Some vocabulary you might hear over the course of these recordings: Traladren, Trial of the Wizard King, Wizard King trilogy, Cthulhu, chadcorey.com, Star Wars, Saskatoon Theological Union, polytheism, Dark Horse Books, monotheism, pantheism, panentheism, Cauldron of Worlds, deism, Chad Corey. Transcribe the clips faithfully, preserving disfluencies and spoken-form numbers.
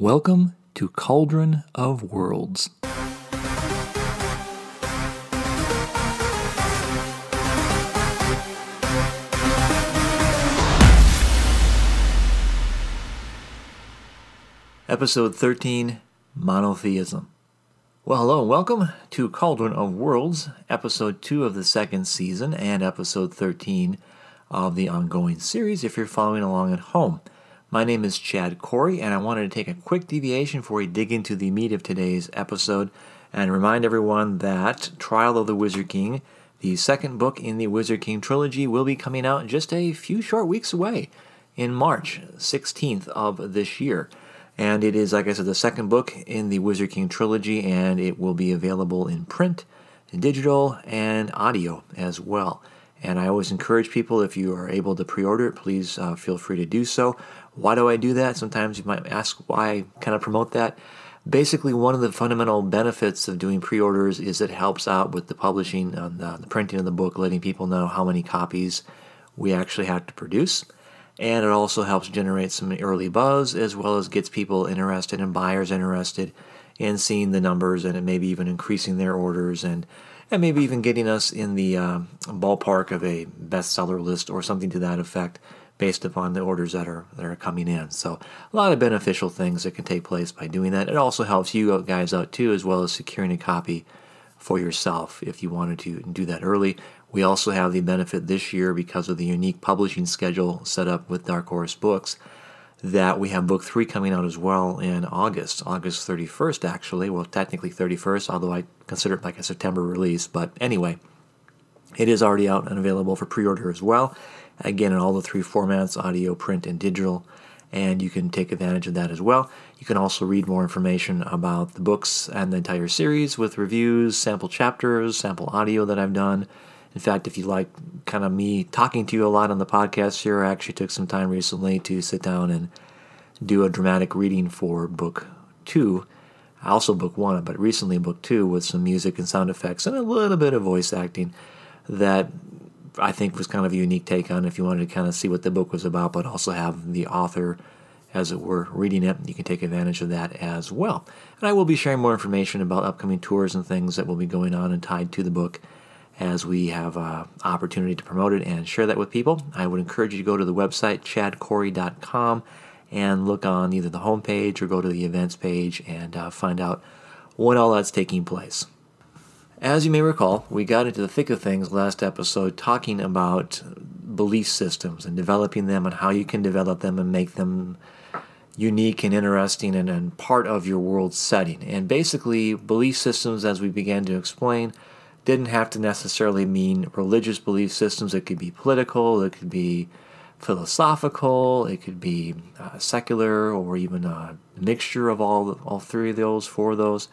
Welcome to Cauldron of Worlds. Episode thirteen, Monotheism. Well, hello and welcome to Cauldron of Worlds, Episode two of the second season and Episode thirteen of the ongoing series if you're following along at home. My name is Chad Corey, and I wanted to take a quick deviation before we dig into the meat of today's episode and remind everyone that Trial of the Wizard King, the second book in the Wizard King trilogy, will be coming out just a few short weeks away in March sixteenth of this year. And it is, like I said, the second book in the Wizard King trilogy, and it will be available in print, digital, and audio as well. And I always encourage people, if you are able to pre-order it, please uh, feel free to do so. Why do I do that? Sometimes you might ask why I kind of promote that. Basically, one of the fundamental benefits of doing pre-orders is it helps out with the publishing, and uh, the printing of the book, letting people know how many copies we actually have to produce. And it also helps generate some early buzz, as well as gets people interested and buyers interested in seeing the numbers, and maybe even increasing their orders, and, and maybe even getting us in the uh, ballpark of a bestseller list or something to that effect based upon the orders that are that are coming in. So a lot of beneficial things that can take place by doing that. It also helps you guys out too, as well as securing a copy for yourself if you wanted to do that early. We also have the benefit this year, because of the unique publishing schedule set up with Dark Horse Books, that we have book three coming out as well in August, August thirty-first actually, well technically thirty-first, although I consider it like a September release, but anyway, it is already out and available for pre-order as well, again in all the three formats, audio, print, and digital, and you can take advantage of that as well. You can also read more information about the books and the entire series with reviews, sample chapters, sample audio that I've done. In fact, if you like kind of me talking to you a lot on the podcast here, I actually took some time recently to sit down and do a dramatic reading for book two, also book one, but recently book two, with some music and sound effects and a little bit of voice acting that I think was kind of a unique take on if you wanted to kind of see what the book was about, but also have the author, as it were, reading it. You can take advantage of that as well. And I will be sharing more information about upcoming tours and things that will be going on and tied to the book as we have an opportunity to promote it and share that with people. I would encourage you to go to the website, chad corey dot com, and look on either the homepage or go to the events page and uh, find out what all that's taking place. As you may recall, we got into the thick of things last episode talking about belief systems and developing them and how you can develop them and make them unique and interesting and, and part of your world setting. And basically, belief systems, as we began to explain, didn't have to necessarily mean religious belief systems. It could be political, it could be philosophical, it could be uh, secular, or even a mixture of all all three of those, four of those,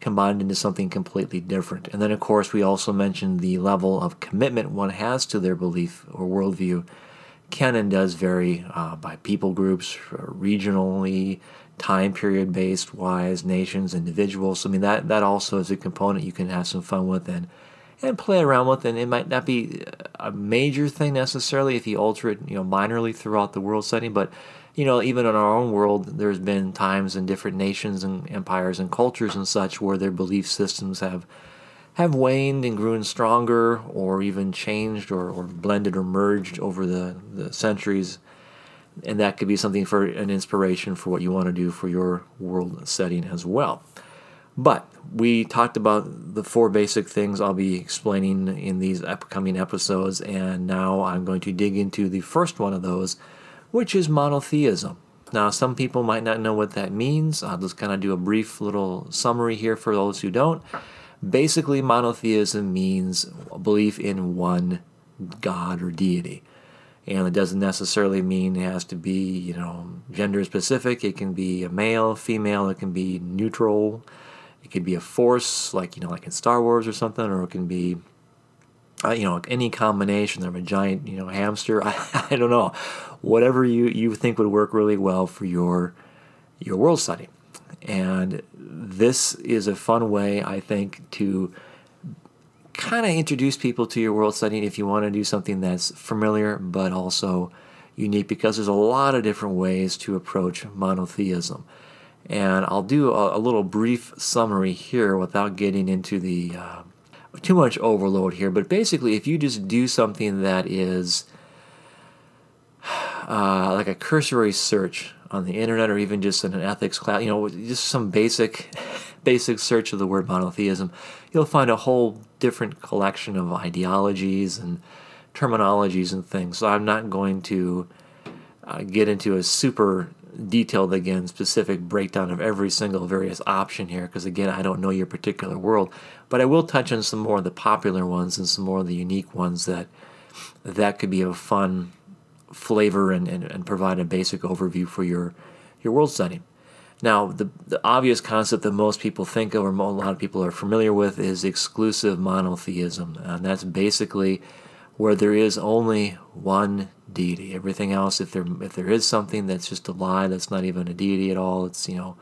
combined into something completely different. And then, of course, we also mentioned the level of commitment one has to their belief or worldview can and does vary uh, by people groups, regionally, time period based wise, nations, individuals. So, I mean, that, that also is a component you can have some fun with and, and play around with. And it might not be a major thing necessarily if you alter it, you know, minorly throughout the world setting. But, you know, even in our own world, there's been times in different nations and empires and cultures and such where their belief systems have have waned and grown stronger, or even changed, or, or blended or merged over the, the centuries. And that could be something for an inspiration for what you want to do for your world setting as well. But we talked about the four basic things I'll be explaining in these upcoming episodes, and now I'm going to dig into the first one of those, which is monotheism. Now, some people might not know what that means. I'll just kind of do a brief little summary here for those who don't. Basically, monotheism means a belief in one god or deity. And it doesn't necessarily mean it has to be, you know, gender specific. It can be a male, female. It can be neutral. It could be a force, like, you know, like in Star Wars or something. Or it can be, uh, you know, any combination of a giant, you know, hamster. I, I don't know. Whatever you, you think would work really well for your your world study. And this is a fun way, I think, to kind of introduce people to your world studying if you want to do something that's familiar but also unique, because there's a lot of different ways to approach monotheism. And I'll do a, a little brief summary here without getting into the uh, too much overload here. But basically, if you just do something that is uh, like a cursory search on the internet, or even just in an ethics class, you know, just some basic, basic search of the word monotheism, you'll find a whole different collection of ideologies and terminologies and things. So I'm not going to uh, get into a super detailed, again, specific breakdown of every single various option here, because again, I don't know your particular world, but I will touch on some more of the popular ones and some more of the unique ones that that could be a fun flavor and, and, and provide a basic overview for your, your world study. Now, the, the obvious concept that most people think of, or a lot of people are familiar with, is exclusive monotheism, and that's basically where there is only one deity. Everything else, if there if there is something, that's just a lie. That's not even a deity at all. It's, you know,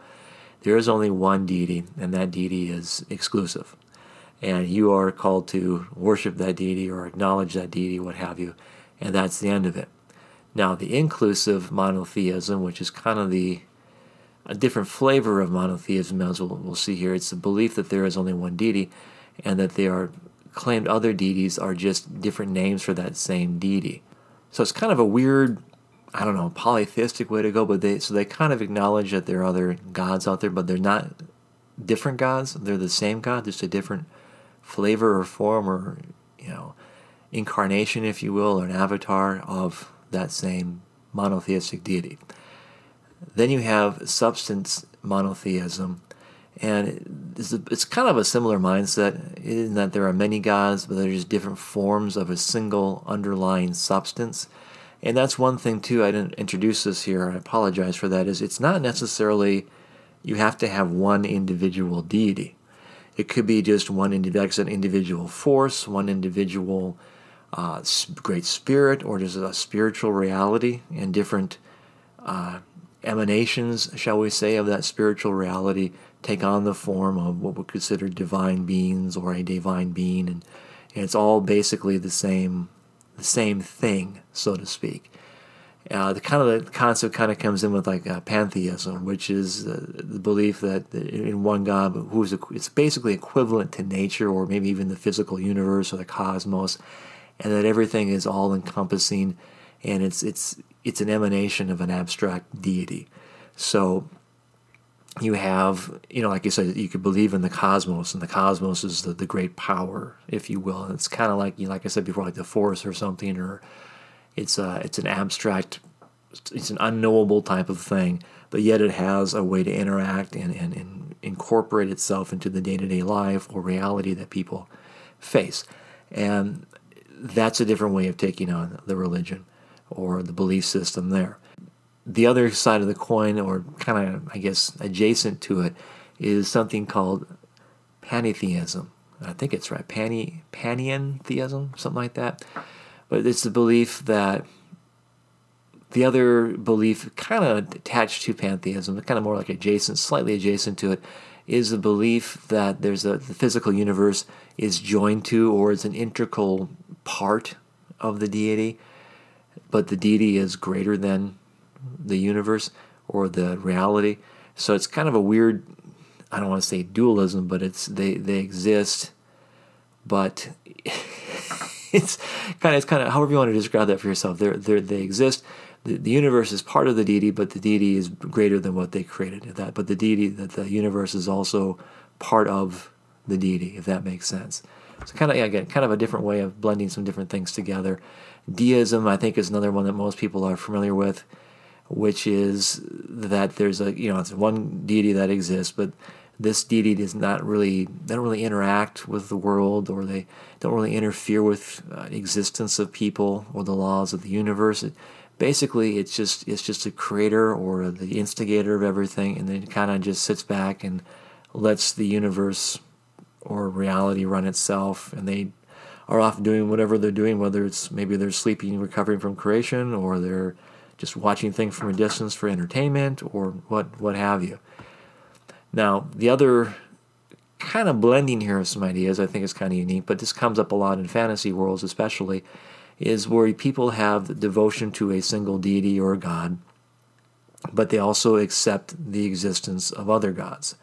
there is only one deity, and that deity is exclusive, and you are called to worship that deity or acknowledge that deity, what have you, and that's the end of it. Now, the inclusive monotheism, which is kind of the a different flavor of monotheism, as we'll, we'll see here, it's the belief that there is only one deity, and that they are claimed other deities are just different names for that same deity. So it's kind of a weird, I don't know, polytheistic way to go, but they so they kind of acknowledge that there are other gods out there, but they're not different gods. They're the same god, just a different flavor or form, or, you know, incarnation, if you will, or an avatar of that same monotheistic deity. Then you have substance monotheism, and it's kind of a similar mindset in that there are many gods, but they're just different forms of a single underlying substance. And that's one thing, too, I didn't introduce this here, and I apologize for that, is it's not necessarily you have to have one individual deity. It could be just one individual, an individual force, one individual uh, great spirit, or just a spiritual reality and different uh, emanations, shall we say, of that spiritual reality take on the form of what we consider divine beings or a divine being, and, and it's all basically the same, the same thing, so to speak. Uh, the kind of the concept kind of comes in with like uh, pantheism, which is uh, the belief that in one God, who is it's basically equivalent to nature, or maybe even the physical universe or the cosmos, and that everything is all encompassing, and it's it's it's an emanation of an abstract deity. So you have, you know, like you said, you could believe in the cosmos, and the cosmos is the, the great power, if you will. And it's kind of like, you know, like I said before, like the force or something, or it's a, it's an abstract, it's an unknowable type of thing, but yet it has a way to interact and, and, and incorporate itself into the day-to-day life or reality that people face. And that's a different way of taking on the religion or the belief system there. The other side of the coin, or kind of, I guess, adjacent to it, is something called pantheism. I think it's right, Pani, panentheism, something like that. But it's the belief that the other belief kind of attached to pantheism, but kind of more like adjacent, slightly adjacent to it, is the belief that there's a, the physical universe is joined to, or is an integral part of the deity, but the deity is greater than the universe or the reality. So it's kind of a weird, I don't want to say dualism, but it's they, they exist, but it's kind of it's kind of however you want to describe that for yourself. They're, they're, they exist. The, the universe is part of the deity, but the deity is greater than what they created. That, but the deity, that the universe is also part of the deity, if that makes sense. So kind of, yeah, again, kind of a different way of blending some different things together. Deism, I think, is another one that most people are familiar with, which is that there's a, you know, it's one deity that exists, but this deity does not really, they don't really interact with the world, or they don't really interfere with uh, existence of people or the laws of the universe. It, basically, it's just it's just a creator or the instigator of everything, and then kind of just sits back and lets the universe or reality run itself, and they are off doing whatever they're doing, whether it's maybe they're sleeping, recovering from creation, or they're just watching things from a distance for entertainment, or what what have you. Now, the other kind of blending here of some ideas, I think is kind of unique, but this comes up a lot in fantasy worlds especially, is where people have devotion to a single deity or a god, but they also accept the existence of other gods.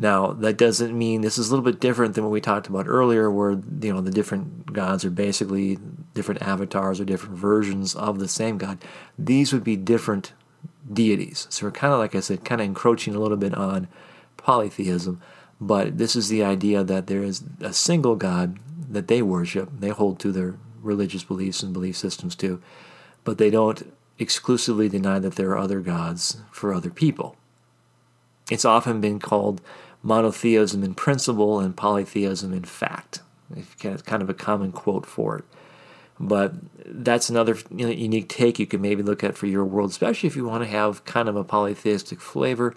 Now, that doesn't mean, this is a little bit different than what we talked about earlier, where, you know, the different gods are basically different avatars or different versions of the same god. These would be different deities. So we're kind of, like I said, kind of encroaching a little bit on polytheism, but this is the idea that there is a single god that they worship, they hold to their religious beliefs and belief systems too, but they don't exclusively deny that there are other gods for other people. It's often been called monotheism in principle and polytheism in fact. It's kind of a common quote for it. But that's another, you know, unique take you can maybe look at for your world, especially if you want to have kind of a polytheistic flavor,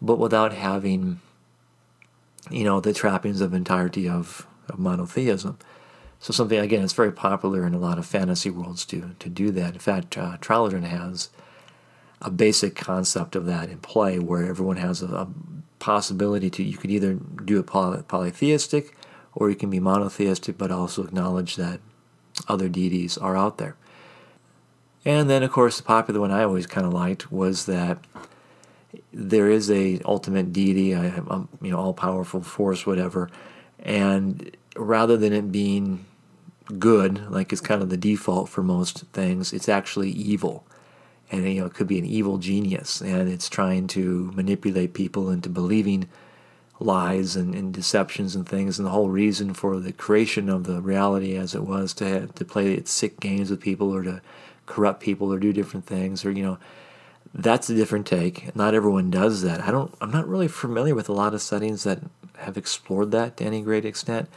but without having, you know, the trappings of entirety of, of monotheism. So something, again, it's very popular in a lot of fantasy worlds to, to do that. In fact, uh, Traladren has a basic concept of that in play, where everyone has a, a possibility to, you could either do a poly, polytheistic, or you can be monotheistic, but also acknowledge that other deities are out there. And then, of course, the popular one I always kind of liked was that there is a ultimate deity, a, a, you know, all-powerful force, whatever, and rather than it being good, like it's kind of the default for most things, it's actually evil. And, you know, it could be an evil genius, and it's trying to manipulate people into believing lies and, and deceptions and things. And the whole reason for the creation of the reality as it was to have, to play its sick games with people, or to corrupt people, or do different things, or, you know, that's a different take. Not everyone does that. I don't. I'm not really familiar with a lot of settings that have explored that to any great extent.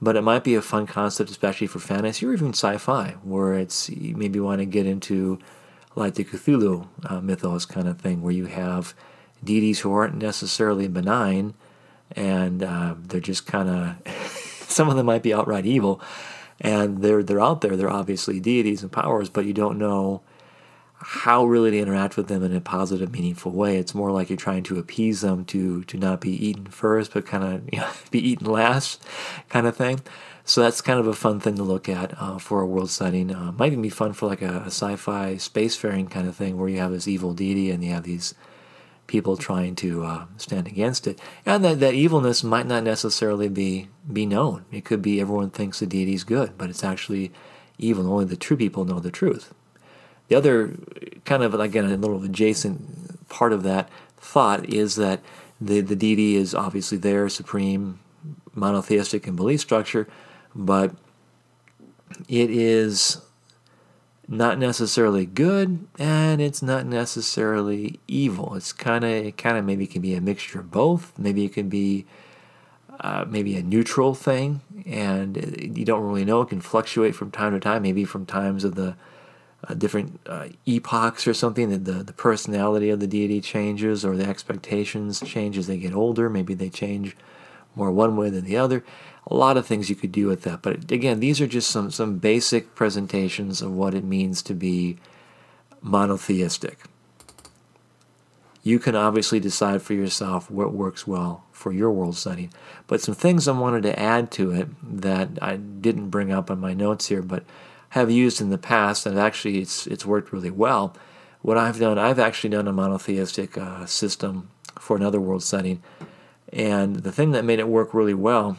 But it might be a fun concept, especially for fantasy or even sci-fi, where it's, you maybe want to get into, like the Cthulhu uh, mythos kind of thing, where you have deities who aren't necessarily benign, and uh, they're just kind of, some of them might be outright evil, and they're they're out there. They're obviously deities and powers, but you don't know how really to interact with them in a positive, meaningful way. It's more like you're trying to appease them to to not be eaten first, but kind of, you know, be eaten last kind of thing. So that's kind of a fun thing to look at uh, for a world setting. Uh, might even be fun for like a, a sci-fi spacefaring kind of thing, where you have this evil deity and you have these people trying to uh, stand against it. And that, that evilness might not necessarily be, be known. It could be everyone thinks the deity's good, but it's actually evil. Only the true people know the truth. The other kind of, again, a little adjacent part of that thought is that the, the deity is obviously their supreme monotheistic and belief structure, but it is not necessarily good, and it's not necessarily evil. It's kind of, it kind of maybe can be a mixture of both. Maybe it can be uh, maybe a neutral thing, and you don't really know. It can fluctuate from time to time. Maybe from times of the uh, different uh, epochs or something, that the the personality of the deity changes, or the expectations change as they get older. Maybe they change more one way than the other. A lot of things you could do with that. But again, these are just some, some basic presentations of what it means to be monotheistic. You can obviously decide for yourself what works well for your world setting. But some things I wanted to add to it that I didn't bring up on my notes here, but have used in the past, and actually it's it's worked really well. What I've done, I've actually done a monotheistic uh, system for another world setting. And the thing that made it work really well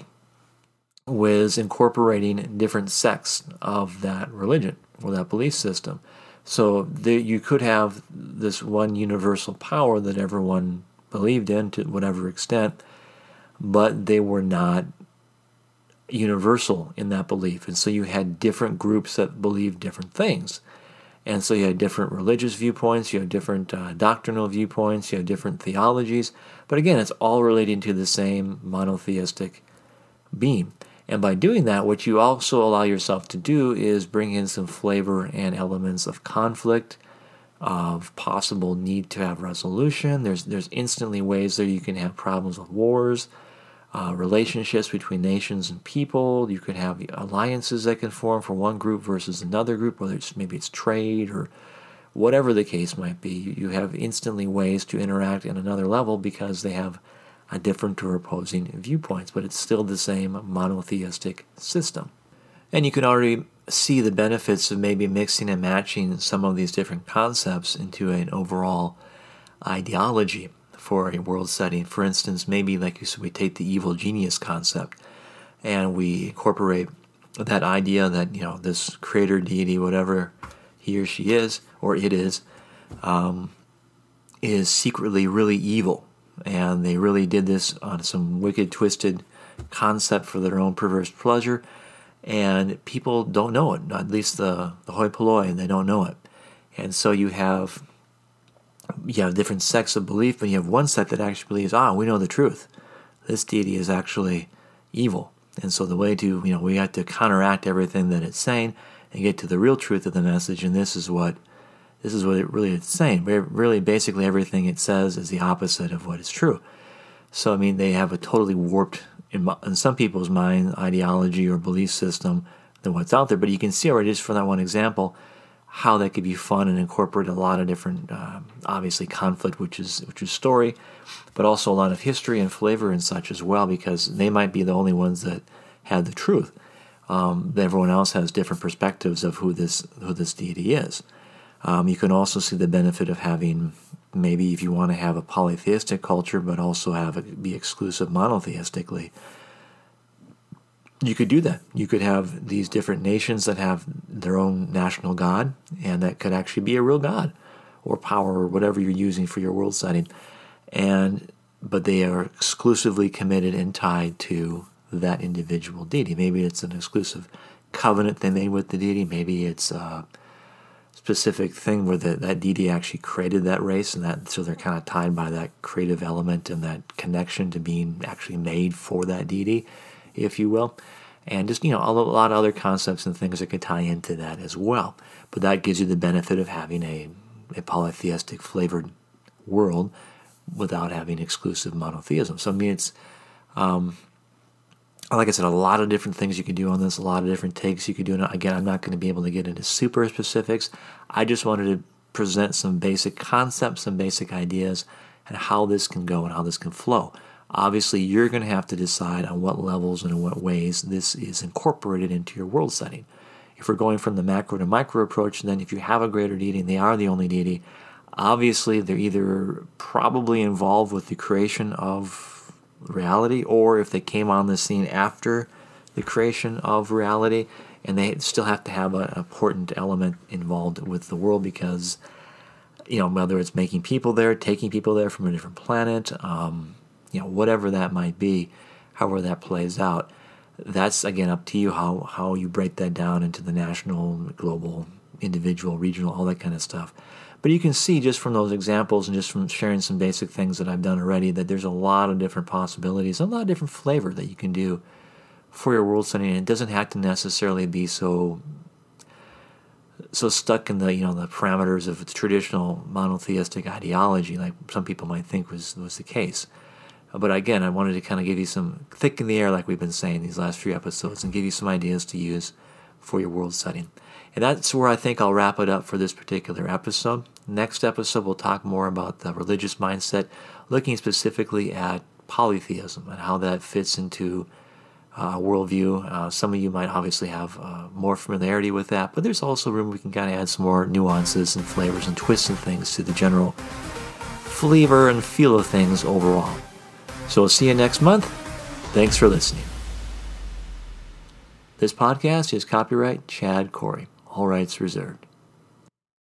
was incorporating different sects of that religion or that belief system. So the, you could have this one universal power that everyone believed in to whatever extent, but they were not universal in that belief. And so you had different groups that believed different things. And so you had different religious viewpoints, you had different uh, doctrinal viewpoints, you had different theologies. But again, it's all relating to the same monotheistic being. And by doing that, what you also allow yourself to do is bring in some flavor and elements of conflict, of possible need to have resolution. There's there's instantly ways that you can have problems with wars, uh, relationships between nations and people. You could have alliances that can form for one group versus another group, whether it's maybe it's trade or whatever the case might be. You have instantly ways to interact in another level because they have a different or opposing viewpoints, but it's still the same monotheistic system. And you can already see the benefits of maybe mixing and matching some of these different concepts into an overall ideology for a world setting. For instance, maybe like you said, we take the evil genius concept and we incorporate that idea that, you know, this creator deity, whatever he or she is, or it is, um, is secretly really evil. And they really did this on some wicked, twisted concept for their own perverse pleasure. And people don't know it, at least the, the hoi polloi, and they don't know it. And so you have you have different sects of belief, but you have one sect that actually believes, ah, we know the truth. This deity is actually evil. And so the way to, you know, we have to counteract everything that it's saying and get to the real truth of the message, and this is what this is what it really is saying. Really, basically everything it says is the opposite of what is true. So, I mean, they have a totally warped, in, my, in some people's mind, ideology or belief system than what's out there. But you can see already, just from that one example, how that could be fun and incorporate a lot of different, uh, obviously, conflict, which is which is story, but also a lot of history and flavor and such as well, because they might be the only ones that had the truth. Um, everyone else has different perspectives of who this who this deity is. Um, you can also see the benefit of having, maybe if you want to have a polytheistic culture, but also have it be exclusive monotheistically, you could do that. You could have these different nations that have their own national god, and that could actually be a real god or power or whatever you're using for your world setting. And but they are exclusively committed and tied to that individual deity. Maybe it's an exclusive covenant they made with the deity. Maybe it's a specific thing where the, that deity actually created that race, and that so they're kind of tied by that creative element and that connection to being actually made for that deity, if you will. And just, you know, a lot of other concepts and things that could tie into that as well. But that gives you the benefit of having a, a polytheistic flavored world without having exclusive monotheism. So, I mean, it's, um, like I said, a lot of different things you could do on this, a lot of different takes you could do. And again, I'm not going to be able to get into super specifics. I just wanted to present some basic concepts, some basic ideas, and how this can go and how this can flow. Obviously, you're going to have to decide on what levels and in what ways this is incorporated into your world setting. If we're going from the macro to micro approach, then if you have a greater deity and they are the only deity, obviously they're either probably involved with the creation of reality, or if they came on the scene after the creation of reality, and they still have to have an important element involved with the world, because, you know, whether it's making people there, taking people there from a different planet, um, you know, whatever that might be, however that plays out, that's, again, up to you how, how you break that down into the national, global, individual, regional, all that kind of stuff. But you can see just from those examples and just from sharing some basic things that I've done already that there's a lot of different possibilities, a lot of different flavor that you can do for your world setting. And it doesn't have to necessarily be so so stuck in the, you know, the parameters of its traditional monotheistic ideology, like some people might think was, was the case. But again, I wanted to kind of give you some thick in the air, like we've been saying these last few episodes, and give you some ideas to use for your world setting. And that's where I think I'll wrap it up for this particular episode. Next episode, we'll talk more about the religious mindset, looking specifically at polytheism and how that fits into uh, worldview. Uh, some of you might obviously have uh, more familiarity with that, but there's also room we can kind of add some more nuances and flavors and twists and things to the general flavor and feel of things overall. So we'll see you next month. Thanks for listening. This podcast is copyright Chad Corey. All rights reserved.